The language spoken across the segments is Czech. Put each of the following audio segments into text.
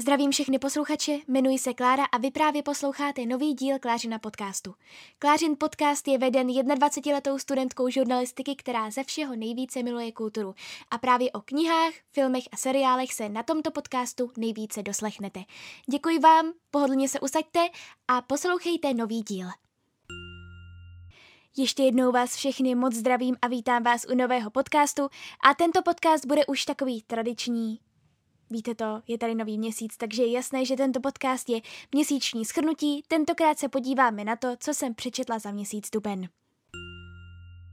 Zdravím všechny posluchače, jmenuji se Klára a vy právě posloucháte nový díl Klářina podcastu. Klářin podcast je veden 21letou studentkou žurnalistiky, která ze všeho nejvíce miluje kulturu. A právě o knihách, filmech a seriálech se na tomto podcastu nejvíce doslechnete. Děkuji vám, pohodlně se usaďte a poslouchejte nový díl. Ještě jednou vás všechny moc zdravím a vítám vás u nového podcastu. A tento podcast bude už takový tradiční. Víte to, je tady nový měsíc, takže je jasné, že tento podcast je měsíční shrnutí. Tentokrát se podíváme na to, co jsem přečetla za měsíc duben.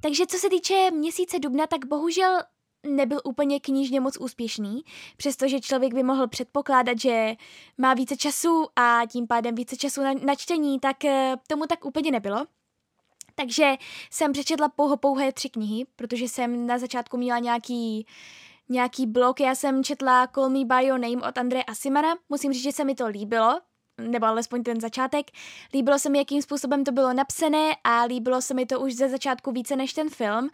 Takže co se týče měsíce dubna, tak bohužel nebyl úplně knižně moc úspěšný, přestože člověk by mohl předpokládat, že má více času a tím pádem více času na čtení, tak tomu tak úplně nebylo. Takže jsem přečetla pouhé 3 knihy, protože jsem na začátku měla nějaký blog. Já jsem četla Call me by your name od Andreje Asimara. Musím říct, že se mi to líbilo, nebo alespoň ten začátek. Líbilo se mi, jakým způsobem to bylo napsané a líbilo se mi to už ze začátku více než ten film,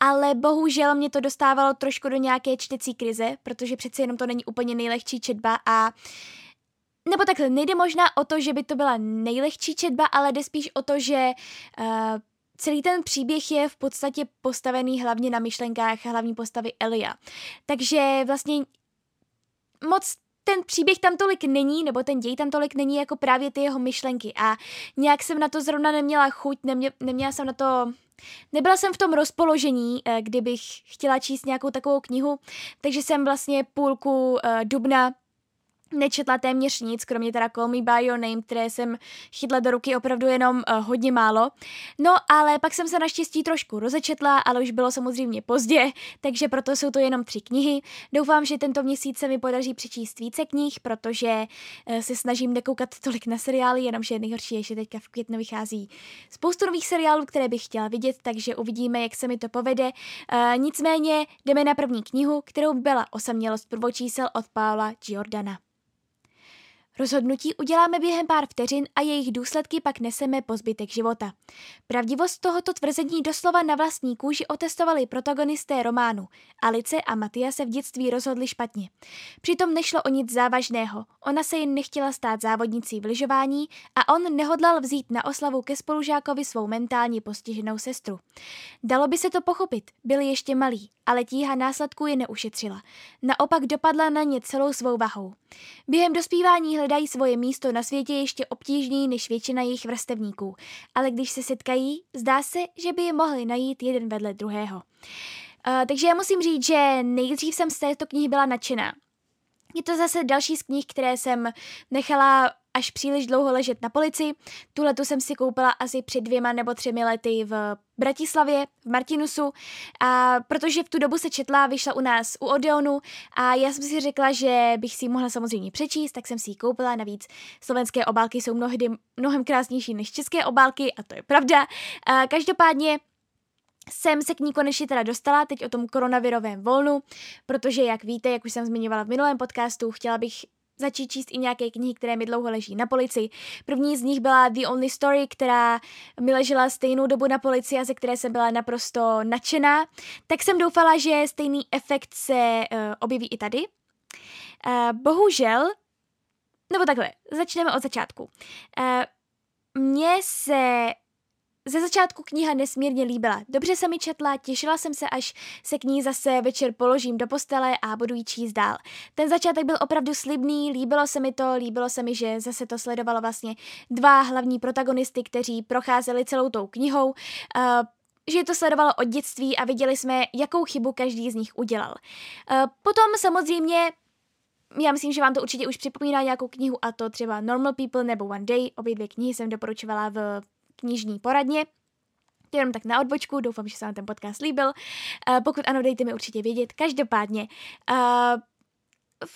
ale bohužel mě to dostávalo trošku do nějaké čtecí krize, protože přeci jenom to není úplně nejlehčí četba a nebo takhle, nejde možná o to, že by to byla nejlehčí četba, ale jde spíš o to, že celý ten příběh je v podstatě postavený hlavně na myšlenkách hlavní postavy Elia. Takže vlastně moc ten příběh tam tolik není, nebo ten děj tam tolik není, jako právě ty jeho myšlenky. A nějak jsem na to zrovna neměla chuť, neměla jsem na to... Nebyla jsem v tom rozpoložení, kdybych chtěla číst nějakou takovou knihu, takže jsem vlastně půlku dubna nečetla téměř nic, kromě teda Call me by your name, které jsem chytla do ruky opravdu jenom hodně málo. No ale pak jsem se naštěstí trošku rozečetla, ale už bylo samozřejmě pozdě, takže proto jsou to jenom 3 knihy. Doufám, že tento měsíc se mi podaří přečíst více knih, protože se snažím nekoukat tolik na seriály, jenomže nejhorší je, že teďka v květnu vychází spoustu nových seriálů, které bych chtěla vidět, takže uvidíme, jak se mi to povede. Nicméně jdeme na první knihu, kterou byla Osamělost prvočísel od Paola Giordana. Rozhodnutí uděláme během pár vteřin a jejich důsledky pak neseme po zbytek života. Pravdivost tohoto tvrzení doslova na vlastní kůži otestovali protagonisté románu. Alice a Matia se v dětství rozhodli špatně. Přitom nešlo o nic závažného, ona se jen nechtěla stát závodnicí v lyžování a on nehodlal vzít na oslavu ke spolužákovi svou mentálně postiženou sestru. Dalo by se to pochopit, byli ještě malí, ale tíha následků je neušetřila. Naopak dopadla na ně celou svou vahou. Během dospívání hledají svoje místo na světě ještě obtížněji než většina jejich vrstevníků, ale když se setkají, zdá se, že by je mohli najít jeden vedle druhého. Takže já musím říct, že nejdřív jsem z této knihy byla nadšená. Je to zase další z knih, které jsem nechala až příliš dlouho ležet na polici. Tuhletu jsem si koupila asi před 2 nebo 3 lety v Bratislavě, v Martinusu, a protože v tu dobu se četla, vyšla u nás u Odeonu a já jsem si řekla, že bych si ji mohla samozřejmě přečíst, tak jsem si ji koupila. Navíc slovenské obálky jsou mnohdy mnohem krásnější než české obálky a to je pravda. A každopádně jsem se k ní konečně teda dostala teď o tom koronavirovém volnu, protože jak víte, jak už jsem zmiňovala v minulém podcastu, chtěla bych začít číst i nějaké knihy, které mi dlouho leží na polici. První z nich byla The Only Story, která mi ležela stejnou dobu na polici a ze které jsem byla naprosto nadšená. Tak jsem doufala, že stejný efekt se objeví i tady. Bohužel, nebo takhle, začneme od začátku. Mně se ze začátku kniha nesmírně líbila. Dobře se mi četla, těšila jsem se, až se k ní zase večer položím do postele a budu ji číst dál. Ten začátek byl opravdu slibný, líbilo se mi to, líbilo se mi, že zase to sledovalo vlastně 2 hlavní protagonisty, kteří procházeli celou tou knihou, že to sledovalo od dětství a viděli jsme, jakou chybu každý z nich udělal. Potom samozřejmě, já myslím, že vám to určitě už připomíná nějakou knihu, a to třeba Normal People nebo One Day, obě 2 knihy jsem doporučovala v knižní poradně, jenom tak na odbočku, doufám, že se vám ten podcast líbil, pokud ano, dejte mi určitě vědět. Každopádně,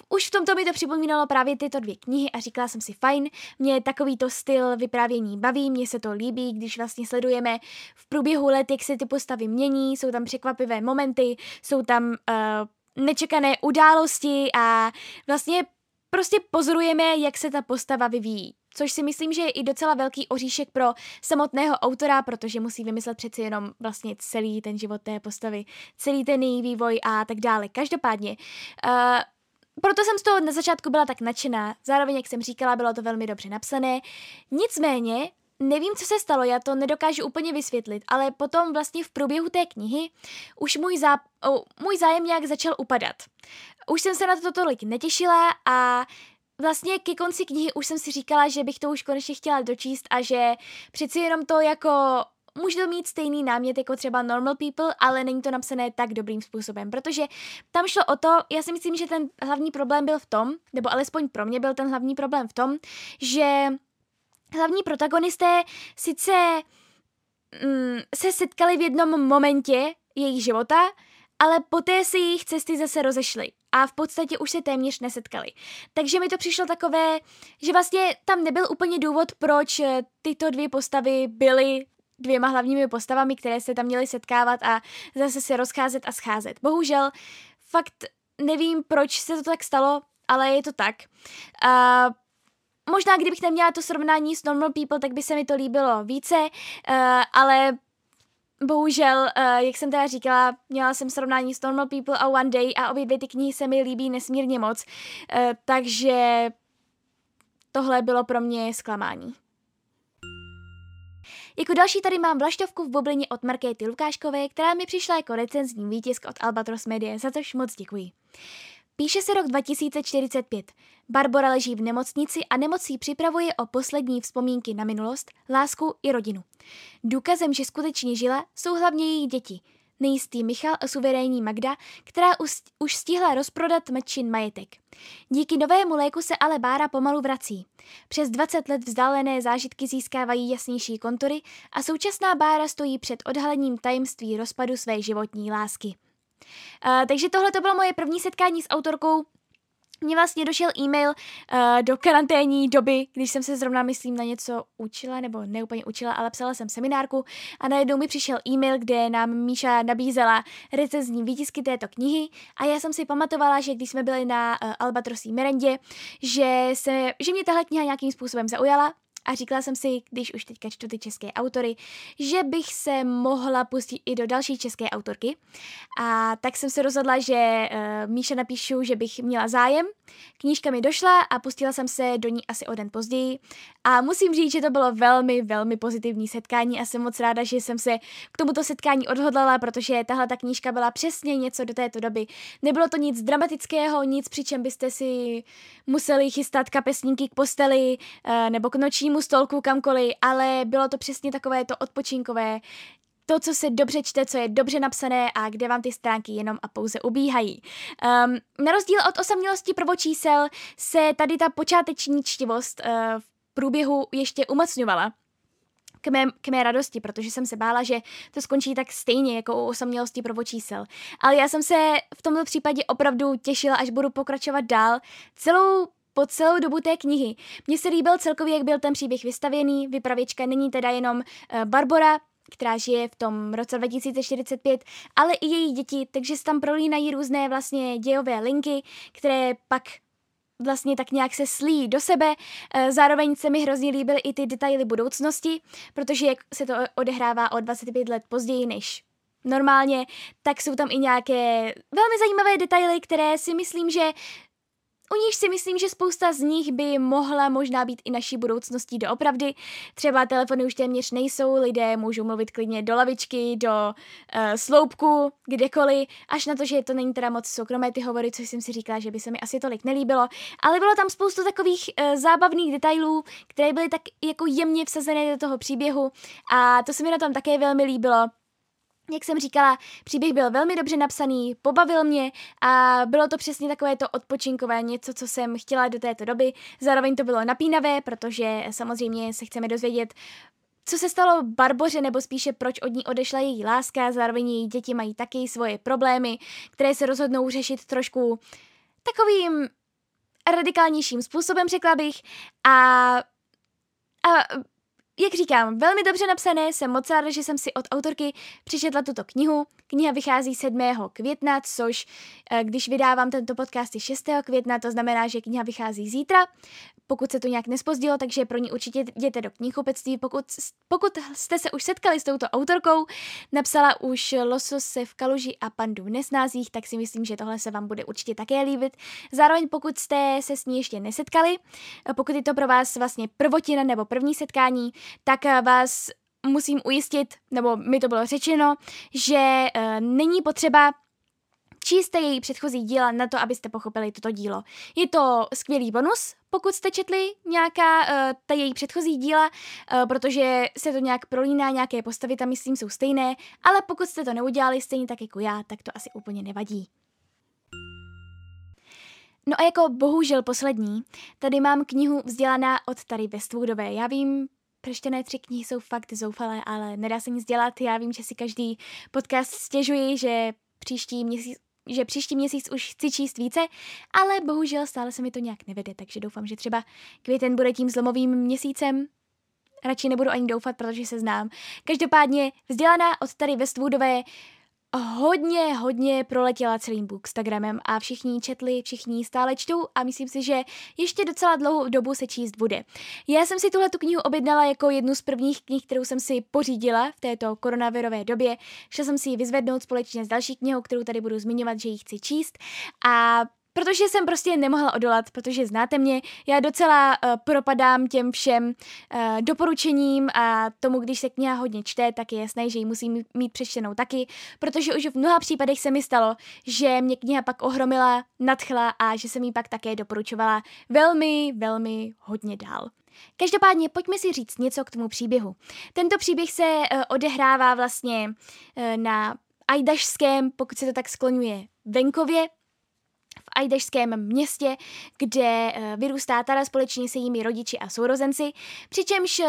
už v tomto mi to připomínalo právě tyto 2 knihy a říkala jsem si fajn, mě takovýto styl vyprávění baví, mně se to líbí, když vlastně sledujeme v průběhu let, jak se ty postavy mění, jsou tam překvapivé momenty, jsou tam nečekané události a vlastně prostě pozorujeme, jak se ta postava vyvíjí. Což si myslím, že je i docela velký oříšek pro samotného autora, protože musí vymyslet přeci jenom vlastně celý ten život té postavy, celý ten její vývoj a tak dále. Každopádně Proto jsem z toho na začátku byla tak nadšená. Zároveň, jak jsem říkala, bylo to velmi dobře napsané. Nicméně, nevím, co se stalo, já to nedokážu úplně vysvětlit, ale potom vlastně v průběhu té knihy už můj zájem nějak začal upadat. Už jsem se na to tolik netěšila a vlastně ke konci knihy už jsem si říkala, že bych to už konečně chtěla dočíst a že přeci jenom to jako... Může to mít stejný námět jako třeba Normal People, ale není to napsané tak dobrým způsobem, protože tam šlo o to, já si myslím, že ten hlavní problém byl v tom, nebo alespoň pro mě byl ten hlavní problém v tom, že hlavní protagonisté sice se setkali v jednom momentě jejich života, ale poté si jejich cesty zase rozešly a v podstatě už se téměř nesetkali. Takže mi to přišlo takové, že vlastně tam nebyl úplně důvod, proč tyto dvě postavy byly dvěma hlavními postavami, které se tam měly setkávat a zase se rozcházet a scházet. Bohužel, fakt nevím, proč se to tak stalo, ale je to tak. Možná, kdybych neměla to srovnání s Normal People, tak by se mi to líbilo více, ale bohužel, jak jsem teda říkala, měla jsem srovnání s Normal People a One Day a obě dvě ty knihy se mi líbí nesmírně moc, takže tohle bylo pro mě zklamání. Jako další tady mám Vlaštovku v bublině od Markéty Lukáškové, která mi přišla jako recenzní výtisk od Albatros Media, za což moc děkuji. Píše se rok 2045. Barbora leží v nemocnici a nemocí připravuje o poslední vzpomínky na minulost, lásku i rodinu. Důkazem, že skutečně žila, jsou hlavně její děti. Nejistý Michal a suverénní Magda, která už stihla rozprodat Matčin majetek. Díky novému léku se ale Bára pomalu vrací. Přes 20 let vzdálené zážitky získávají jasnější kontury a současná Bára stojí před odhalením tajemství rozpadu své životní lásky. Takže tohle to bylo moje první setkání s autorkou. Mně vlastně došel e-mail do karanténní doby, když jsem se zrovna, myslím, na něco učila, nebo neúplně učila, ale psala jsem seminárku a najednou mi přišel e-mail, kde nám Míša nabízela recenzní výtisky této knihy a já jsem si pamatovala, že když jsme byli na Albatrosí merendě, že mě tahle kniha nějakým způsobem zaujala a říkala jsem si, když už teďka čtu ty české autory, že bych se mohla pustit i do další české autorky. A tak jsem se rozhodla, že Míše napíšu, že bych měla zájem. Knížka mi došla a pustila jsem se do ní asi o den později. A musím říct, že to bylo velmi, velmi pozitivní setkání a jsem moc ráda, že jsem se k tomuto setkání odhodlala, protože tahle ta knížka byla přesně něco do této doby. Nebylo to nic dramatického, nic, přičem byste si museli chystat kapesníky k posteli nebo k nočnímu stolku kamkoliv, ale bylo to přesně takové to odpočinkové, to, co se dobře čte, co je dobře napsané a kde vám ty stránky jenom a pouze ubíhají. Na rozdíl od Osamělosti prvočísel se tady ta počáteční čtivost v průběhu ještě umocňovala. K mé radosti, protože jsem se bála, že to skončí tak stejně jako u Osamělosti prvočísel. Ale já jsem se v tomto případě opravdu těšila, až budu pokračovat dál po celou dobu té knihy. Mně se líbil celkově, jak byl ten příběh vystavěný. Vypravěčka není teda jenom Barbora, která žije v tom roce 2045, ale i její děti, takže se tam prolínají různé vlastně dějové linky, které pak vlastně tak nějak se slíjí do sebe. Zároveň se mi hrozně líbily i ty detaily budoucnosti, protože jak se to odehrává o 25 let později než normálně, tak jsou tam i nějaké velmi zajímavé detaily, které si myslím, že U níž spousta z nich by mohla možná být i naší budoucností doopravdy. Třeba telefony už téměř nejsou, lidé můžou mluvit klidně do lavičky, do sloupku, kdekoliv, až na to, že to není teda moc soukromé ty hovory, což jsem si říkala, že by se mi asi tolik nelíbilo. Ale bylo tam spoustu takových zábavných detailů, které byly tak jako jemně vsazené do toho příběhu a to se mi na tom také velmi líbilo. Jak jsem říkala, příběh byl velmi dobře napsaný, pobavil mě a bylo to přesně takové to odpočinkové, něco, co jsem chtěla do této doby. Zároveň to bylo napínavé, protože samozřejmě se chceme dozvědět, co se stalo Barboře, nebo spíše proč od ní odešla její láska. Zároveň její děti mají taky svoje problémy, které se rozhodnou řešit trošku takovým radikálnějším způsobem, řekla bych. A Jak říkám, velmi dobře napsané, jsem moc ráda, že jsem si od autorky přečetla tuto knihu. Kniha vychází 7. května, což když vydávám tento podcast je 6. května, to znamená, že kniha vychází zítra, pokud se to nějak nespozdilo, takže pro ní určitě jděte do knihkupectví. Pokud jste se už setkali s touto autorkou, napsala už Losose v kaluži a Pandu v nesnázích, tak si myslím, že tohle se vám bude určitě také líbit. Zároveň pokud jste se s ní ještě nesetkali, pokud je to pro vás vlastně prvotina nebo první setkání, tak vás musím ujistit, nebo mi to bylo řečeno, že není potřeba číst její předchozí díla na to, abyste pochopili toto dílo. Je to skvělý bonus, pokud jste četli nějaká ta její předchozí díla, protože se to nějak prolíná, nějaké postavy tam, myslím, jsou stejné, ale pokud jste to neudělali stejně tak jako já, tak to asi úplně nevadí. No a jako bohužel poslední, tady mám knihu Vzdělaná od Tary Westwoodové. Já vím, přečtené 3 knihy jsou fakt zoufalé, ale nedá se nic dělat. Já vím, že si každý podcast stěžuji, že příští měsíc už chci číst více, ale bohužel stále se mi to nějak nevede, takže doufám, že třeba květen bude tím zlomovým měsícem. Radši nebudu ani doufat, protože se znám. Každopádně Vzdělaná od Tary Westwoodové hodně proletěla celým Bookstagramem a všichni četli, všichni stále čtou a myslím si, že ještě docela dlouhou dobu se číst bude. Já jsem si tuhletu knihu objednala jako jednu z prvních knih, kterou jsem si pořídila v této koronavirové době. Šla jsem si ji vyzvednout společně s další knihou, kterou tady budu zmiňovat, že ji chci číst, a protože jsem prostě nemohla odolat, protože znáte mě, já docela propadám těm všem doporučením a tomu, když se kniha hodně čte, tak je jasné, že ji musím mít přečtenou taky, protože už v mnoha případech se mi stalo, že mě kniha pak ohromila, nadchla a že jsem ji pak také doporučovala velmi hodně dál. Každopádně pojďme si říct něco k tomu příběhu. Tento příběh se odehrává vlastně na ajdašském, pokud se to tak skloňuje, venkově, v ajdašském městě, kde vyrůstá Tara společně se jejími rodiči a sourozenci, přičemž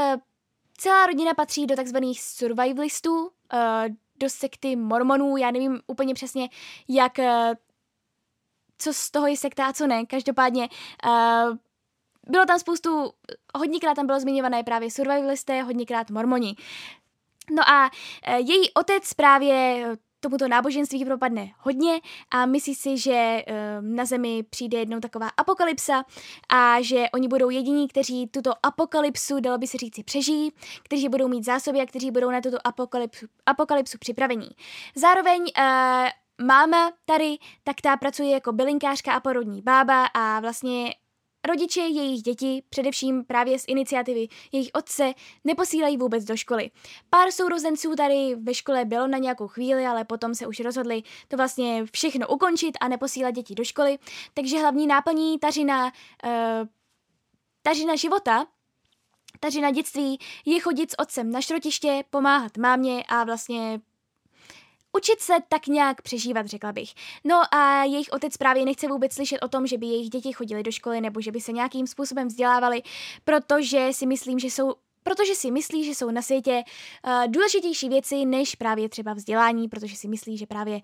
celá rodina patří do takzvaných survivalistů, do sekty mormonů, já nevím úplně přesně, jak co z toho je sekta a co ne, každopádně bylo tam spoustu, hodněkrát tam bylo zmiňované právě survivalisté, hodněkrát mormoni. No a její otec právě tomuto náboženství propadne hodně a myslí si, že na zemi přijde jednou taková apokalypsa a že oni budou jediní, kteří tuto apokalypsu, dalo by se říci, přežijí, kteří budou mít zásoby a kteří budou na tuto apokalypsu připravení. Zároveň máma Tary, tak ta pracuje jako bylinkářka a porodní bába a vlastně rodiče jejich dětí, především právě z iniciativy jejich otce, neposílají vůbec do školy. Pár sourozenců tady ve škole bylo na nějakou chvíli, ale potom se už rozhodli to vlastně všechno ukončit a neposílat děti do školy. Takže hlavní náplní tažina života, tažina dětství je chodit s otcem na šrotiště, pomáhat mámě a vlastně učit se tak nějak přežívat, řekla bych. No a jejich otec právě nechce vůbec slyšet o tom, že by jejich děti chodili do školy nebo že by se nějakým způsobem vzdělávali, protože si myslí, že jsou na světě důležitější věci než právě třeba vzdělání, protože si myslí, že právě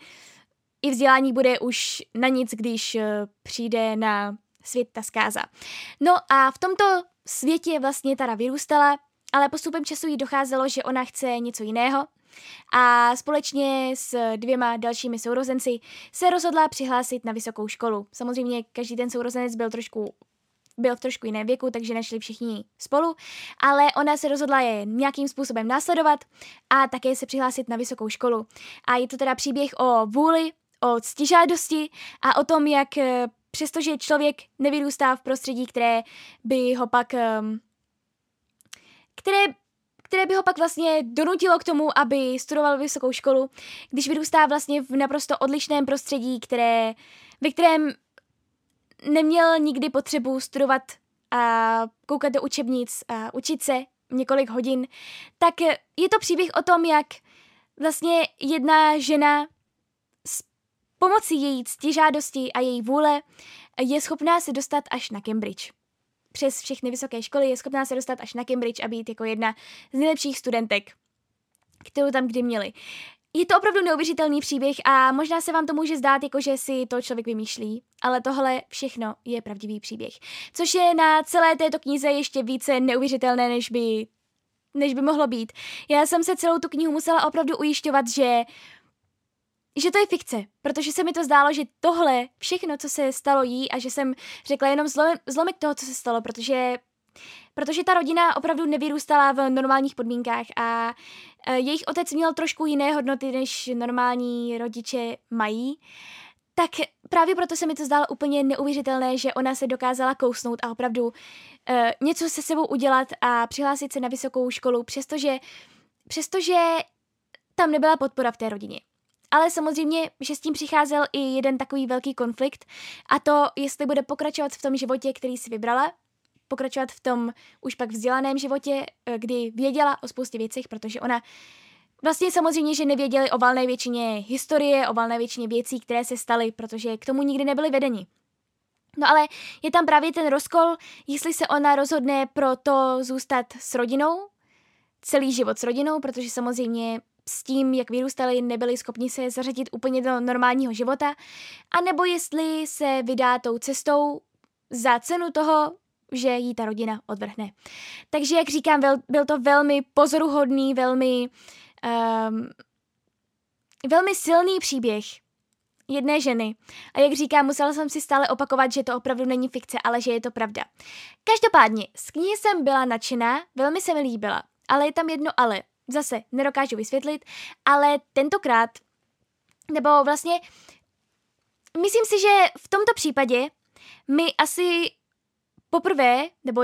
i vzdělání bude už na nic, když přijde na svět ta zkáza. No a v tomto světě vlastně Tara vyrůstala, ale postupem času jí docházelo, že ona chce něco jiného, a společně s 2 dalšími sourozenci se rozhodla přihlásit na vysokou školu. Samozřejmě každý ten sourozenec byl v trošku jiném věku, takže nešli všichni spolu, ale ona se rozhodla je nějakým způsobem následovat a také se přihlásit na vysokou školu. A je to teda příběh o vůli, o ctižádosti a o tom, jak přestože člověk nevyrůstá v prostředí, které by ho pak vlastně donutilo k tomu, aby studoval vysokou školu, když vyrůstá vlastně v naprosto odlišném prostředí, ve kterém neměl nikdy potřebu studovat a koukat do učebnic a učit se několik hodin, tak je to příběh o tom, jak vlastně jedna žena s pomocí její ctižádosti a její vůle je schopná se dostat až na Cambridge. Přes všechny vysoké školy je schopná se dostat až na Cambridge a být jako jedna z nejlepších studentek, kterou tam kdy měli. Je to opravdu neuvěřitelný příběh a možná se vám to může zdát, jako že si to člověk vymýšlí, ale tohle všechno je pravdivý příběh. Což je na celé této knize ještě více neuvěřitelné, než by než by mohlo být. Já jsem se celou tu knihu musela opravdu ujišťovat, že to je fikce, protože se mi to zdálo, že tohle všechno, co se stalo jí a že jsem řekla jenom zlomek toho, co se stalo, protože ta rodina opravdu nevyrůstala v normálních podmínkách a jejich otec měl trošku jiné hodnoty, než normální rodiče mají, tak právě proto se mi to zdálo úplně neuvěřitelné, že ona se dokázala kousnout a opravdu něco se sebou udělat a přihlásit se na vysokou školu, přestože tam nebyla podpora v té rodině. Ale samozřejmě, že s tím přicházel i jeden takový velký konflikt a to, jestli bude pokračovat v tom životě, který si vybrala, pokračovat v tom už pak vzdělaném životě, kdy věděla o spoustě věcech, protože ona vlastně samozřejmě, že nevěděli o valné většině historie, o valné většině věcí, které se staly, protože k tomu nikdy nebyli vedeni. No ale je tam právě ten rozkol, jestli se ona rozhodne pro to zůstat s rodinou, celý život s rodinou, protože samozřejmě s tím, jak vyrůstali, nebyli schopni se zařadit úplně do normálního života, anebo jestli se vydá tou cestou za cenu toho, že jí ta rodina odvrhne. Takže, jak říkám, byl to velmi pozoruhodný, velmi silný příběh jedné ženy. A jak říkám, musela jsem si stále opakovat, že to opravdu není fikce, ale že je to pravda. Každopádně, z knihy jsem byla nadšená, velmi se mi líbila, ale je tam jedno ale. Zase, nedokážu vysvětlit, ale tentokrát, nebo vlastně, myslím si, že v tomto případě mi asi poprvé, nebo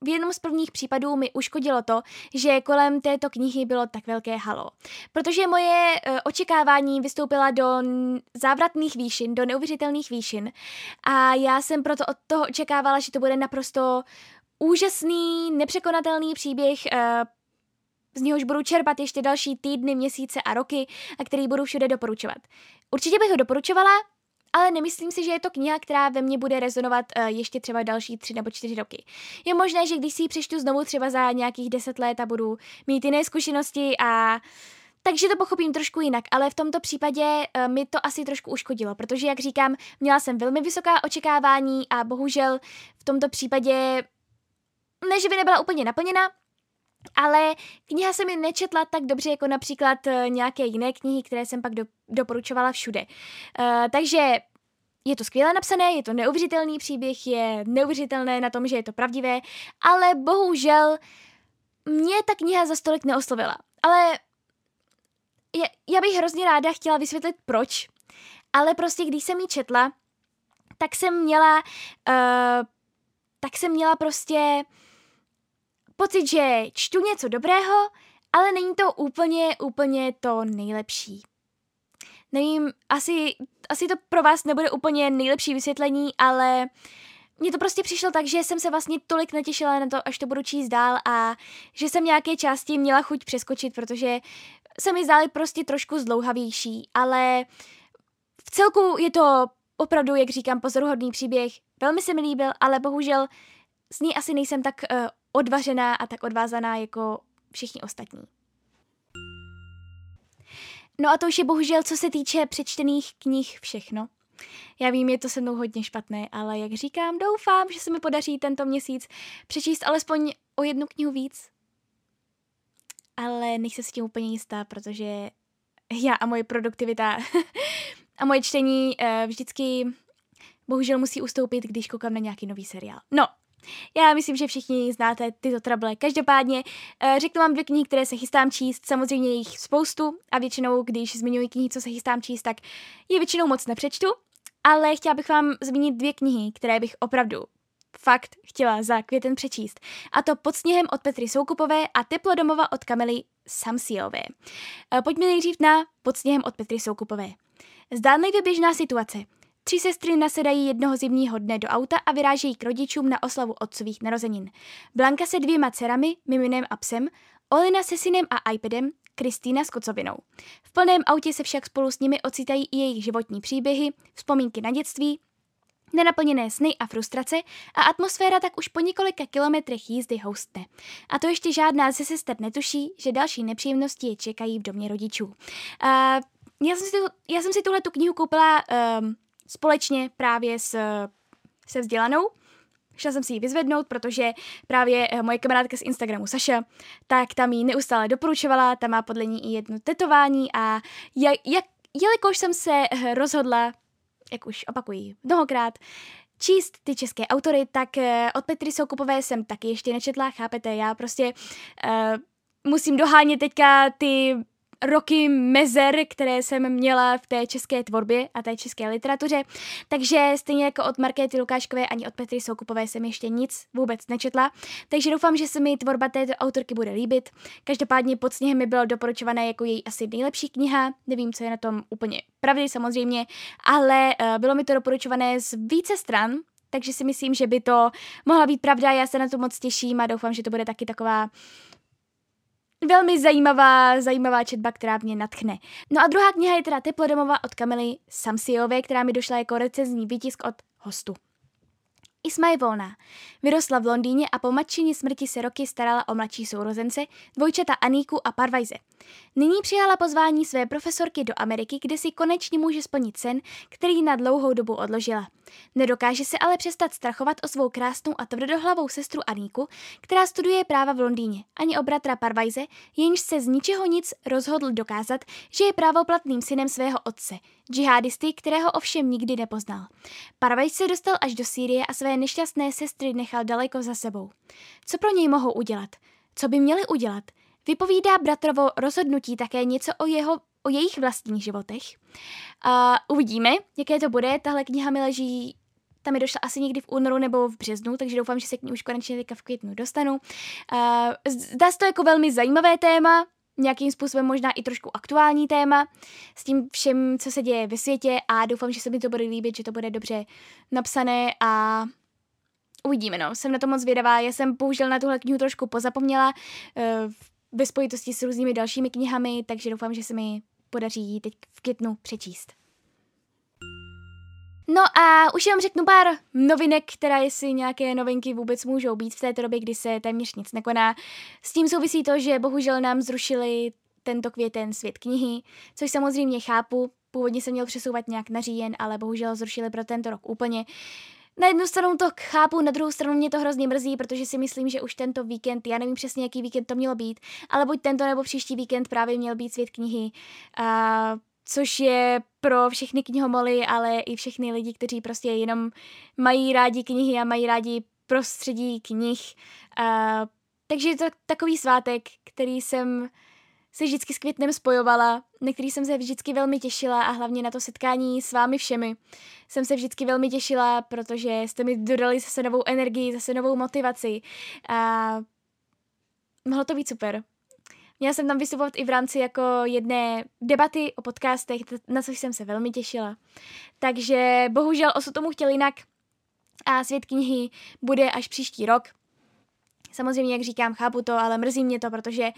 v jednom z prvních případů mi uškodilo to, že kolem této knihy bylo tak velké halo. Protože moje očekávání vystoupila do závratných výšin, do neuvěřitelných výšin a já jsem proto od toho očekávala, že to bude naprosto úžasný, nepřekonatelný příběh, z něhož budu čerpat ještě další týdny, měsíce a roky a který budu všude doporučovat. Určitě bych ho doporučovala, ale nemyslím si, že je to kniha, která ve mně bude rezonovat ještě třeba další 3 nebo 4 roky. Je možné, že když si ji přečtu znovu třeba za nějakých 10 let a budu mít jiné zkušenosti a takže to pochopím trošku jinak, ale v tomto případě mi to asi trošku uškodilo, protože jak říkám, měla jsem velmi vysoká očekávání a bohužel v tomto případě ne, že by nebyla úplně naplněna, ale kniha se mi nečetla tak dobře, jako například nějaké jiné knihy, které jsem pak doporučovala všude. Takže je to skvěle napsané, je to neuvěřitelný příběh, je neuvěřitelné na tom, že je to pravdivé, ale bohužel mě ta kniha za stolik neoslovila. Ale já bych hrozně ráda chtěla vysvětlit, proč, ale prostě když jsem ji četla, tak jsem měla prostě pocit, že čtu něco dobrého, ale není to úplně to nejlepší. Nevím, asi to pro vás nebude úplně nejlepší vysvětlení, ale mně to prostě přišlo tak, že jsem se vlastně tolik natěšila na to, až to budu číst dál a že jsem nějaké části měla chuť přeskočit, protože se mi zdály prostě trošku zdlouhavější, ale v celku je to opravdu, jak říkám, pozoruhodný příběh. Velmi se mi líbil, ale bohužel s ní asi nejsem tak odvařená a tak odvázaná jako všichni ostatní. No a to už je bohužel, co se týče přečtených knih všechno. Já vím, je to se mnou hodně špatné, ale jak říkám, doufám, že se mi podaří tento měsíc přečíst alespoň o 1 knihu víc. Ale nejsem si tím úplně jistá, protože já a moje produktivita a moje čtení vždycky bohužel musí ustoupit, když koukám na nějaký nový seriál. No, já myslím, že všichni znáte tyto trable. Každopádně řeknu vám 2 knihy, které se chystám číst, samozřejmě je jich spoustu a většinou, když zmiňuji knihy, co se chystám číst, tak je většinou moc nepřečtu, ale chtěla bych vám zmínit 2 knihy, které bych opravdu fakt chtěla za květen přečíst. A to Pod sněhem od Petry Soukupové a Teplodomova od Kamely Samsilové. Pojďme nejdřív na Pod sněhem od Petry Soukupové. Zdánlivě běžná situace. 3 sestry nasedají jednoho zimního dne do auta a vyrážejí k rodičům na oslavu otcových narozenin. Blanka se 2 dcerami, Miminem a psem, Olina se synem a iPadem, Kristýna s kocovinou. V plném autě se však spolu s nimi ocitají i jejich životní příběhy, vzpomínky na dětství, nenaplněné sny a frustrace a atmosféra tak už po několika kilometrech jízdy houstne. A to ještě žádná ze sester netuší, že další nepříjemnosti je čekají v domě rodičů. Já jsem si tuhle knihu koupila společně právě se Vzdělanou. Šla jsem si ji vyzvednout, protože právě moje kamarádka z Instagramu Saša, tak tam ji neustále doporučovala, tam má podle ní i jedno tetování a jelikož jsem se rozhodla, jak už opakuji mnohokrát, číst ty české autory, tak od Petry Soukupové jsem taky ještě nečetla, chápete, já prostě musím dohánět teďka ty roky mezer, které jsem měla v té české tvorbě a té české literatuře, takže stejně jako od Markéty Lukáškové ani od Petry Soukupové jsem ještě nic vůbec nečetla, takže doufám, že se mi tvorba této autorky bude líbit. Každopádně Pod sněhem mi bylo doporučované jako její asi nejlepší kniha, nevím, co je na tom úplně pravdy samozřejmě, ale bylo mi to doporučované z více stran, takže si myslím, že by to mohla být pravda, já se na to moc těším a doufám, že to bude taky taková velmi zajímavá četba, která mě nadchne. No a druhá kniha je teda Teplodomova od Kamely Samsilové, která mi došla jako recenzní výtisk od Hostu. Isma je volná. Vyrostla v Londýně a po matčině smrti se roky starala o mladší sourozence, dvojčata Aníku a Parvajze. Nyní přijala pozvání své profesorky do Ameriky, kde si konečně může splnit sen, který na dlouhou dobu odložila. Nedokáže se ale přestat strachovat o svou krásnou a tvrdohlavou sestru Aníku, která studuje práva v Londýně, ani o bratra Parvajze, jenž se z ničeho nic rozhodl dokázat, že je právoplatným synem svého otce, džihadisty, kterého ovšem nikdy nepoznal. Parvajz se dostal až do Sýrie a své nešťastné sestry nechal daleko za sebou. Co pro něj mohou udělat? Co by měli udělat? Vypovídá bratrovo rozhodnutí také něco o jejich vlastních životech? Uvidíme, jaké to bude. Tahle kniha mi leží, ta mi došla asi někdy v únoru nebo v březnu, takže doufám, že se k ní už konečně teďka v květnu dostanu. Zdá se to jako velmi zajímavé téma, nějakým způsobem možná i trošku aktuální téma s tím všem, co se děje ve světě a doufám, že se mi to bude líbit, že to bude dobře napsané a uvidíme, no. Jsem na to moc zvědavá, já jsem bohužel na tuhle knihu trošku pozapomněla ve spojitosti s různými dalšími knihami, takže doufám, že se mi podaří ji teď v květnu přečíst. No a už jenom řeknu pár novinek, teda jestli nějaké novinky vůbec můžou být v této době, kdy se téměř nic nekoná. S tím souvisí to, že bohužel nám zrušili tento květen svět knihy, což samozřejmě chápu, původně jsem měl přesouvat nějak na říjen, ale bohužel zrušili pro tento rok úplně. Na jednu stranu to chápu, na druhou stranu mě to hrozně mrzí, protože si myslím, že už tento víkend, já nevím přesně, jaký víkend to mělo být, ale buď tento nebo příští víkend právě měl být svět knihy, což je pro všechny knihomoly, ale i všechny lidi, kteří prostě jenom mají rádi knihy a mají rádi prostředí knih. Takže je to takový svátek, který jsem se vždycky s květnem spojovala, na který jsem se vždycky velmi těšila a hlavně na to setkání s vámi všemi. Jsem se vždycky velmi těšila, protože jste mi dodali zase novou energii, zase novou motivaci. Mohlo to být super. Měla jsem tam vystupovat i v rámci jako jedné debaty o podcastech, na což jsem se velmi těšila. Takže bohužel osud tomu chtěl jinak a svět knihy bude až příští rok. Samozřejmě, jak říkám, chápu to, ale mrzí mě to, protože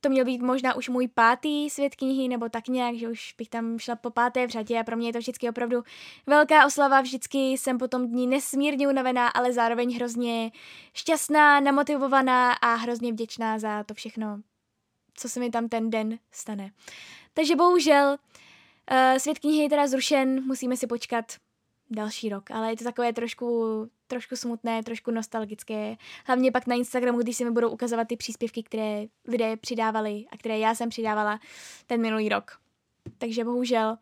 to měl být možná už můj pátý svět knihy, nebo tak nějak, že už bych tam šla po páté v řadě a pro mě je to vždycky opravdu velká oslava, vždycky jsem po tom dní nesmírně unavená, ale zároveň hrozně šťastná, namotivovaná a hrozně vděčná za to všechno, co se mi tam ten den stane. Takže bohužel svět knihy je teda zrušen, musíme si počkat další rok, ale je to takové trošku smutné, trošku nostalgické. Hlavně pak na Instagramu, když se mi budou ukazovat ty příspěvky, které lidé přidávali a které já jsem přidávala ten minulý rok. Takže bohužel.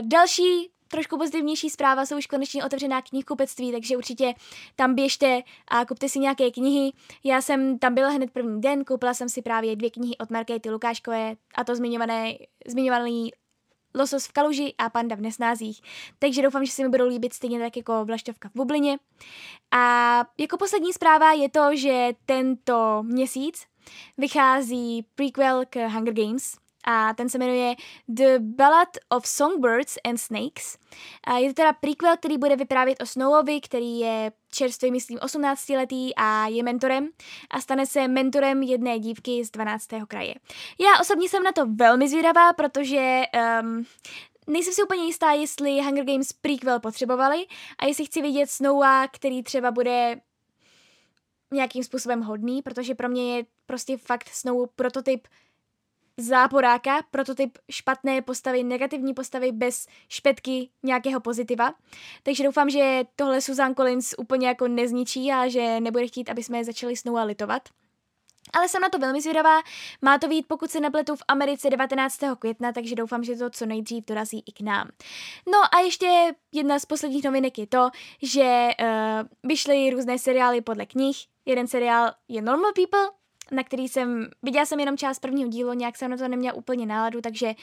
Další trošku pozitivnější zpráva, jsou už konečně otevřená knihkupectví, takže určitě tam běžte a kupte si nějaké knihy. Já jsem tam byla hned první den, koupila jsem si právě 2 knihy od Markéty Lukáškové a to zmiňovaný Losos v kaluži a Panda v nesnázích. Takže doufám, že se mi budou líbit stejně tak jako Vlaštovka v bublině. A jako poslední zpráva je to, že tento měsíc vychází prequel k Hunger Games a ten se jmenuje The Ballad of Songbirds and Snakes. A je to teda prequel, který bude vyprávět o Snowovi, který je čerstvě, myslím, 18-letý a je mentorem a stane se mentorem jedné dívky z 12. kraje. Já osobně jsem na to velmi zvědavá, protože nejsem si úplně jistá, jestli Hunger Games prequel potřebovali a jestli chci vidět Snowa, který třeba bude nějakým způsobem hodný, protože pro mě je prostě fakt Snow prototyp záporáka, prototyp špatné postavy, negativní postavy bez špetky nějakého pozitiva. Takže doufám, že tohle Susan Collins úplně jako nezničí a že nebude chtít, aby jsme je začali snou a litovat. Ale jsem na to velmi zvědavá. Má to vyjít, pokud se nepletu, v Americe 19. května, takže doufám, že to co nejdřív dorazí i k nám. No a ještě jedna z posledních novinek je to, že vyšly různé seriály podle knih. Jeden seriál je Normal People, na který jsem, viděla jsem jenom část prvního dílu, nějak jsem na to neměla úplně náladu, takže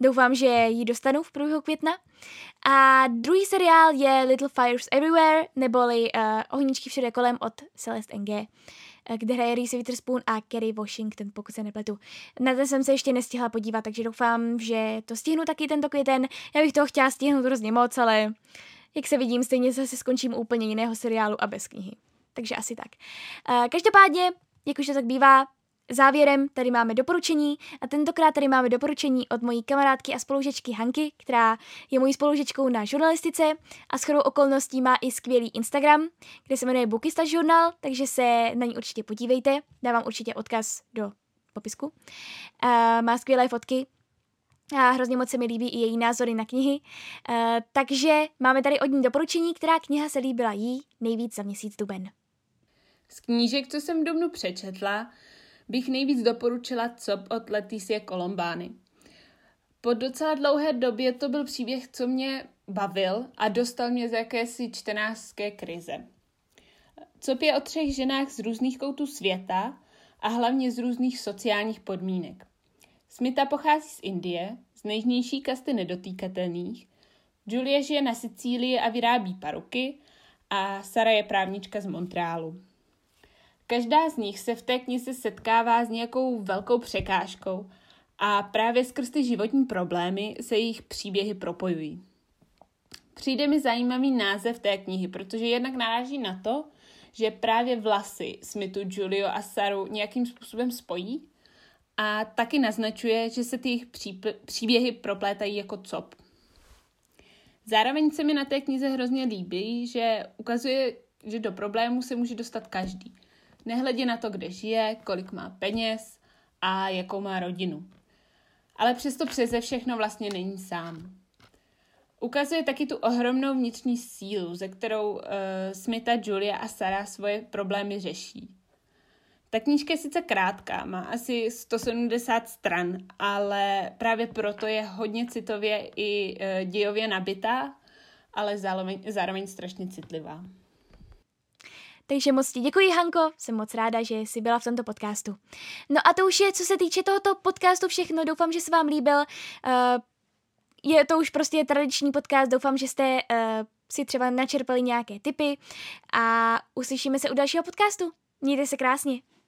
doufám, že ji dostanu v průběhu května. A druhý seriál je Little Fires Everywhere, neboli Ohničky všude kolem od Celeste NG, kde hraje Reese Witherspoon a Kerry Washington, pokud se nepletu. Na to jsem se ještě nestihla podívat, takže doufám, že to stihnu taky tento květen. Já bych toho chtěla stihnout hrozně moc, ale jak se vidím, stejně zase skončím úplně jiného seriálu a bez knihy. Takže asi tak. Každopádně, jak už to tak bývá, závěrem tady máme doporučení a tentokrát tady máme doporučení od mojí kamarádky a spolužečky Hanky, která je mojí spolužečkou na žurnalistice a shodou okolností má i skvělý Instagram, kde se jmenuje Bookistažurnal, takže se na ní určitě podívejte, dávám určitě odkaz do popisku. Má skvělé fotky a hrozně moc se mi líbí i její názory na knihy, takže máme tady od ní doporučení, která kniha se líbila jí nejvíc za měsíc duben. Z knížek, co jsem v dubnu přečetla, bych nejvíc doporučila Cop od Letitie Colombani. Po docela dlouhé době to byl příběh, co mě bavil a dostal mě z jakési čtenářské krize. Cop je o 3 ženách z různých koutů světa a hlavně z různých sociálních podmínek. Smita pochází z Indie, z nejnižší kasty nedotýkatelných, Julie žije na Sicílii a vyrábí paruky a Sara je právnička z Montrealu. Každá z nich se v té knize setkává s nějakou velkou překážkou a právě skrz ty životní problémy se jejich příběhy propojují. Přijde mi zajímavý název té knihy, protože jednak naráží na to, že právě vlasy Smithu, Julio a Saru nějakým způsobem spojí a taky naznačuje, že se ty jejich příběhy proplétají jako cop. Zároveň se mi na té knize hrozně líbí, že ukazuje, že do problému se může dostat každý. Nehledě na to, kde žije, kolik má peněz a jakou má rodinu. Ale přesto přeze všechno vlastně není sám. Ukazuje taky tu ohromnou vnitřní sílu, ze kterou Smitha, Julia a Sara svoje problémy řeší. Ta knížka je sice krátká, má asi 170 stran, ale právě proto je hodně citově i dějově nabitá, ale zároveň strašně citlivá. Takže moc ti děkuji, Hanko, jsem moc ráda, že jsi byla v tomto podcastu. No a to už je, co se týče tohoto podcastu všechno, doufám, že se vám líbil. Je to už prostě tradiční podcast, doufám, že jste si třeba načerpali nějaké tipy a uslyšíme se u dalšího podcastu. Mějte se krásně.